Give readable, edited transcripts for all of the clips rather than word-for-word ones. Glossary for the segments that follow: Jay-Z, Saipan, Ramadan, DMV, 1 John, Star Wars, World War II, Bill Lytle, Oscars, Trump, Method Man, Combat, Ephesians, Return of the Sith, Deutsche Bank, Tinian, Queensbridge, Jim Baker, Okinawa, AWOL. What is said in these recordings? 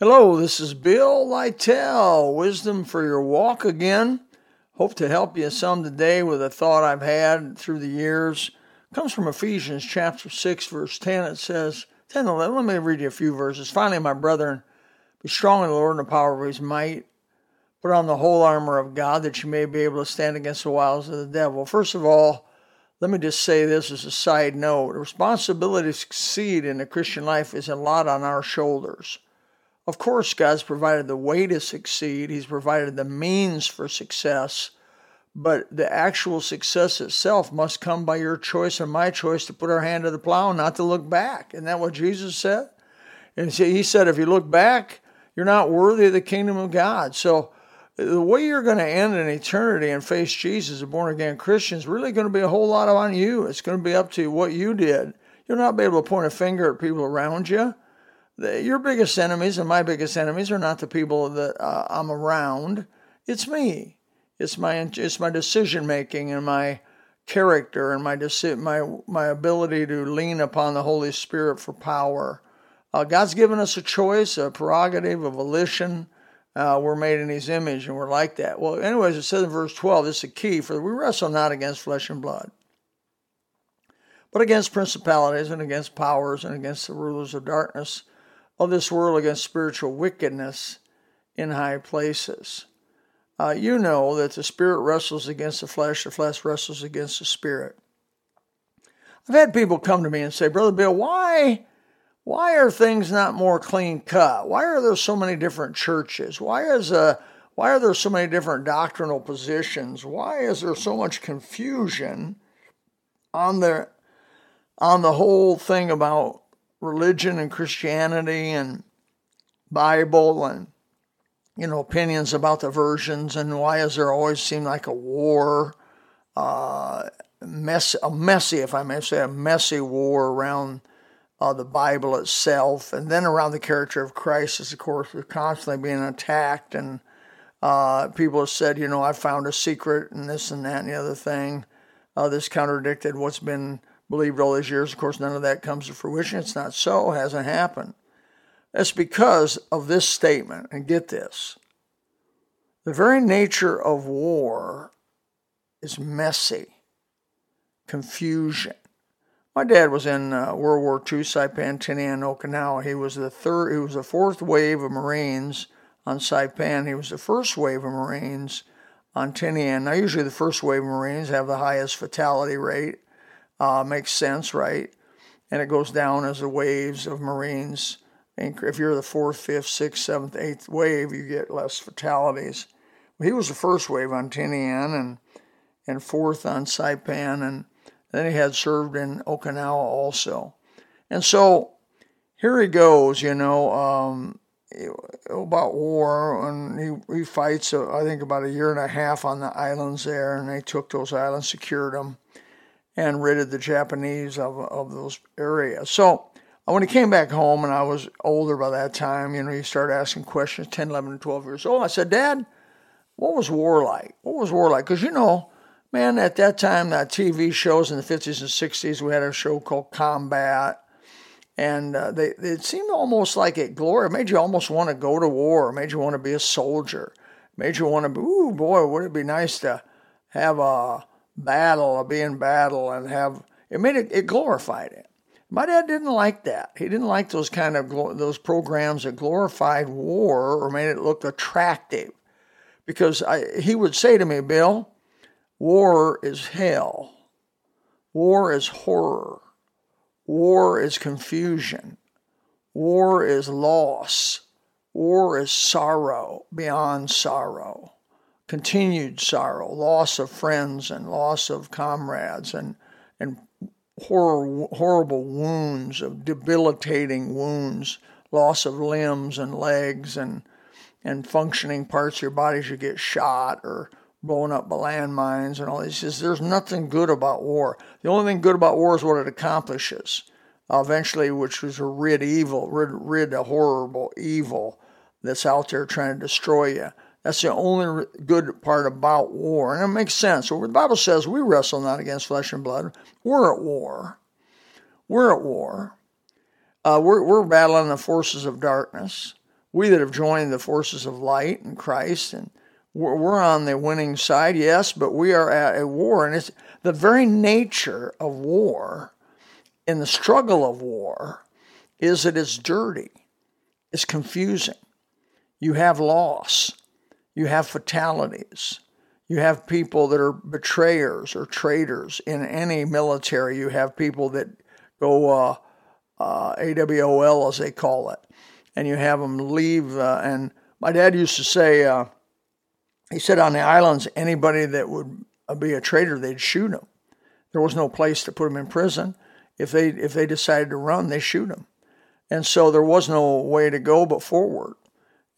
Hello, this is Bill Lytle, Wisdom for Your Walk again. Hope to help you some today with a thought I've had through the years. It comes from Ephesians chapter 6, verse 10. It says, 10 to 11, let me read you a few verses. Finally, my brethren, be strong in the Lord and the power of his might. Put on the whole armor of God that you may be able to stand against the wiles of the devil. First of all, let me just say this as a side note. The responsibility to succeed in the Christian life is a lot on our shoulders. Of course, God's provided the way to succeed. He's provided the means for success. But the actual success itself must come by your choice and my choice to put our hand to the plow and not to look back. Isn't that what Jesus said? And he said, if you look back, you're not worthy of the kingdom of God. So the way you're going to end in eternity and face Jesus, a born-again Christian, is really going to be a whole lot on you. It's going to be up to what you did. You'll not be able to point a finger at people around you. Your biggest enemies and my biggest enemies are not the people that I'm around. It's me. It's my decision making and my character and my ability to lean upon the Holy Spirit for power. God's given us a choice, a prerogative, a volition. We're made in His image and we're like that. Well, anyways, it says in verse 12, this is the key: for we wrestle not against flesh and blood, but against principalities and against powers and against the rulers of darkness of this world, against spiritual wickedness in high places. You know that the spirit wrestles against the flesh wrestles against the spirit. I've had people come to me and say, Brother Bill, why are things not more clean cut? Why are there so many different churches? Why are there so many different doctrinal positions? Why is there so much confusion on the whole thing about religion and Christianity and Bible and, opinions about the versions, and why does there always seem like a war, a messy, if I may say, a messy war around the Bible itself, and then around the character of Christ, as of course we're constantly being attacked, and people have said, I found a secret, and this and that and the other thing. This contradicted what's been believed all these years. Of course, none of that comes to fruition. It's not so. It hasn't happened. That's because of this statement. And get this. The very nature of war is messy, confusion. My dad was in World War II, Saipan, Tinian, Okinawa. He was the fourth wave of Marines on Saipan. He was the first wave of Marines on Tinian. Now, usually the first wave of Marines have the highest fatality rate. Makes sense, right? And it goes down as the waves of Marines. If you're the 4th, 5th, 6th, 7th, 8th wave, you get less fatalities. Well, he was the first wave on Tinian and 4th on Saipan, and then he had served in Okinawa also. And so here he goes, about war, and he fights, I think, about a year and a half on the islands there, and they took those islands, secured them, and ridded the Japanese of those areas. So when he came back home, and I was older by that time, he started asking questions, 10, 11, and 12 years old. I said, Dad, what was war like? What was war like? Because, at that time, the TV shows in the 50s and 60s, we had a show called Combat, and it seemed almost like it made you almost want to go to war, made you want to be a soldier, made you want to be, ooh, boy, would it be nice to have a battle, or be in battle, and it glorified it. My dad didn't like that. He didn't like those kind of those programs that glorified war or made it look attractive, because he would say to me, Bill, war is hell, war is horror, war is confusion, war is loss, war is sorrow beyond sorrow. Continued sorrow, loss of friends and loss of comrades, and horrible wounds, of debilitating wounds, loss of limbs and legs and functioning parts of your body as you get shot or blown up by landmines and all this. There's nothing good about war. The only thing good about war is what it accomplishes, eventually, which was to rid a horrible evil that's out there trying to destroy you. That's the only good part about war. And it makes sense. The Bible says we wrestle not against flesh and blood. We're at war. We're at war. We're battling the forces of darkness. we that have joined the forces of light and Christ, and we're on the winning side, yes, but we are at a war, and it's the very nature of war and the struggle of war is that it's dirty, it's confusing. You have loss, you have fatalities, you have people that are betrayers or traitors. In any military, you have people that go AWOL, as they call it, and you have them leave. And my dad used to say, he said on the islands, anybody that would be a traitor, they'd shoot him. There was no place to put him in prison. If they decided to run, they shoot him. And so there was no way to go but forward.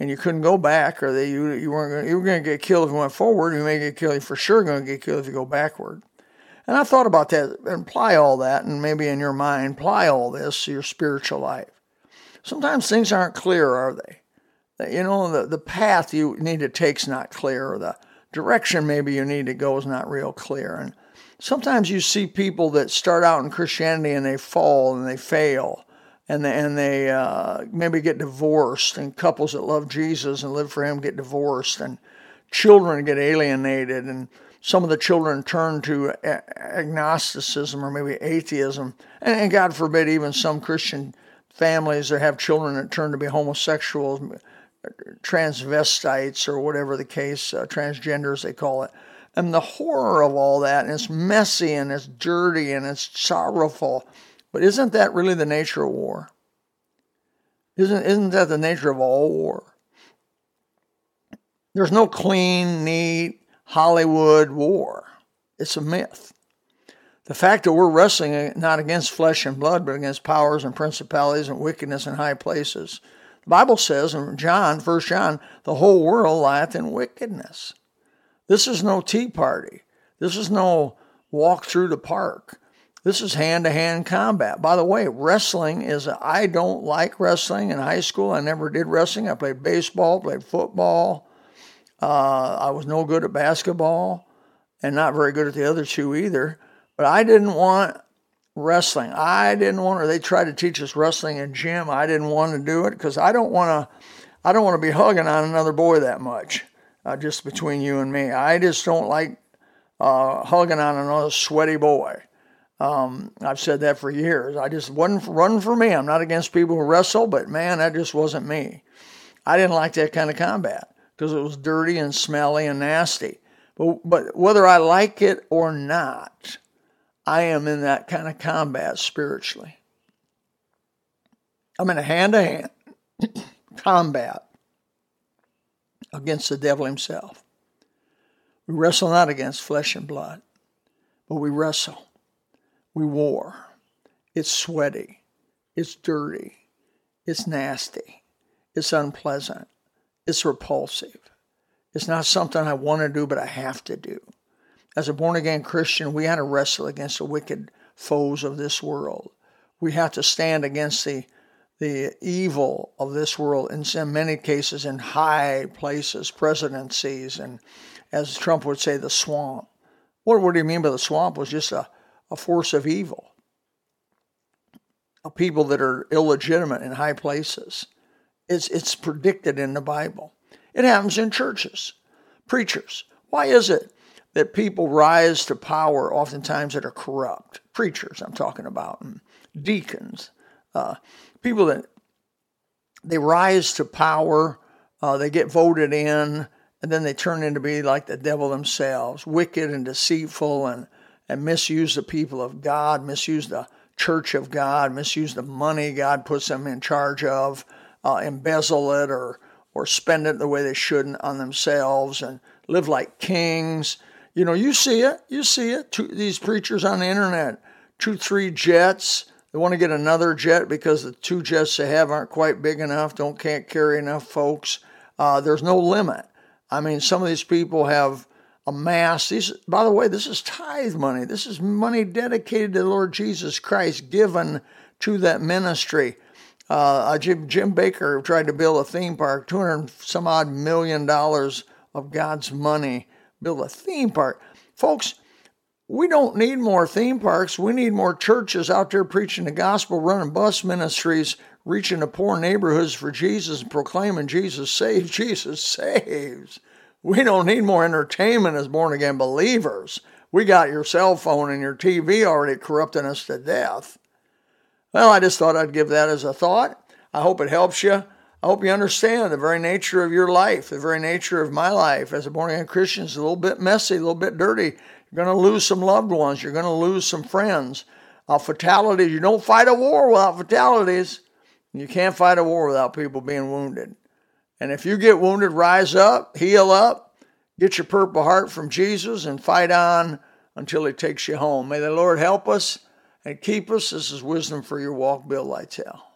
And you couldn't go back, or you were going to get killed if you went forward. You may get killed. You're for sure going to get killed if you go backward. And I thought about that and apply all that, and maybe in your mind, apply all this to your spiritual life. Sometimes things aren't clear, are they? You know, the path you need to take's not clear, or the direction maybe you need to go is not real clear. And sometimes you see people that start out in Christianity and they fall and they fail, and they maybe get divorced, and couples that love Jesus and live for Him get divorced, and children get alienated, and some of the children turn to agnosticism or maybe atheism, and God forbid, even some Christian families that have children that turn to be homosexuals, transvestites, or whatever the case, transgenders they call it. And the horror of all that, and it's messy, and it's dirty, and it's sorrowful. But isn't that really the nature of war? Isn't that the nature of all war? There's no clean, neat Hollywood war. It's a myth. The fact that we're wrestling not against flesh and blood, but against powers and principalities and wickedness in high places. The Bible says in 1 John, the whole world lieth in wickedness. This is no tea party. This is no walk through the park. This is hand-to-hand combat. By the way, wrestling I don't like wrestling. In high school, I never did wrestling. I played baseball, played football. I was no good at basketball and not very good at the other two either. But I didn't want wrestling. They tried to teach us wrestling in gym. I didn't want to do it because I don't want to be hugging on another boy that much, just between you and me. I just don't like hugging on another sweaty boy. I've said that for years. I just wasn't running for me. I'm not against people who wrestle, but man, that just wasn't me. I didn't like that kind of combat because it was dirty and smelly and nasty. But whether I like it or not, I am in that kind of combat spiritually. I'm in a hand-to-hand combat against the devil himself. We wrestle not against flesh and blood, but we wrestle. We war. It's sweaty. It's dirty. It's nasty. It's unpleasant. It's repulsive. It's not something I want to do, but I have to do. As a born-again Christian, we had to wrestle against the wicked foes of this world. We have to stand against the evil of this world, and in many cases in high places, presidencies, and as Trump would say, the swamp. What do you mean by the swamp? It was just a force of evil, of people that are illegitimate in high places. It's predicted in the Bible. It happens in churches, preachers. Why is it that people rise to power oftentimes that are corrupt? Preachers, I'm talking about, and deacons, people that they rise to power, they get voted in, and then they turn into be like the devil themselves, wicked and deceitful and misuse the people of God, misuse the church of God, misuse the money God puts them in charge of, embezzle it or spend it the way they shouldn't on themselves and live like kings. You know, you see it, these preachers on the internet, 2-3 jets, they want to get another jet because the 2 jets they have aren't quite big enough, can't carry enough folks. There's no limit. I mean, some of these people have amassed. By the way, this is tithe money. This is money dedicated to the Lord Jesus Christ, given to that ministry. Jim Baker tried to build a theme park, $200-some-odd million of God's money, build a theme park. Folks, we don't need more theme parks. We need more churches out there preaching the gospel, running bus ministries, reaching the poor neighborhoods for Jesus and proclaiming Jesus saves, Jesus saves. We don't need more entertainment as born-again believers. We got your cell phone and your TV already corrupting us to death. Well, I just thought I'd give that as a thought. I hope it helps you. I hope you understand the very nature of your life, the very nature of my life as a born-again Christian is a little bit messy, a little bit dirty. You're going to lose some loved ones. You're going to lose some friends. Fatalities. You don't fight a war without fatalities. You can't fight a war without people being wounded. And if you get wounded, rise up, heal up, get your Purple Heart from Jesus, and fight on until he takes you home. May the Lord help us and keep us. This is Wisdom for Your Walk, Bill Lytle.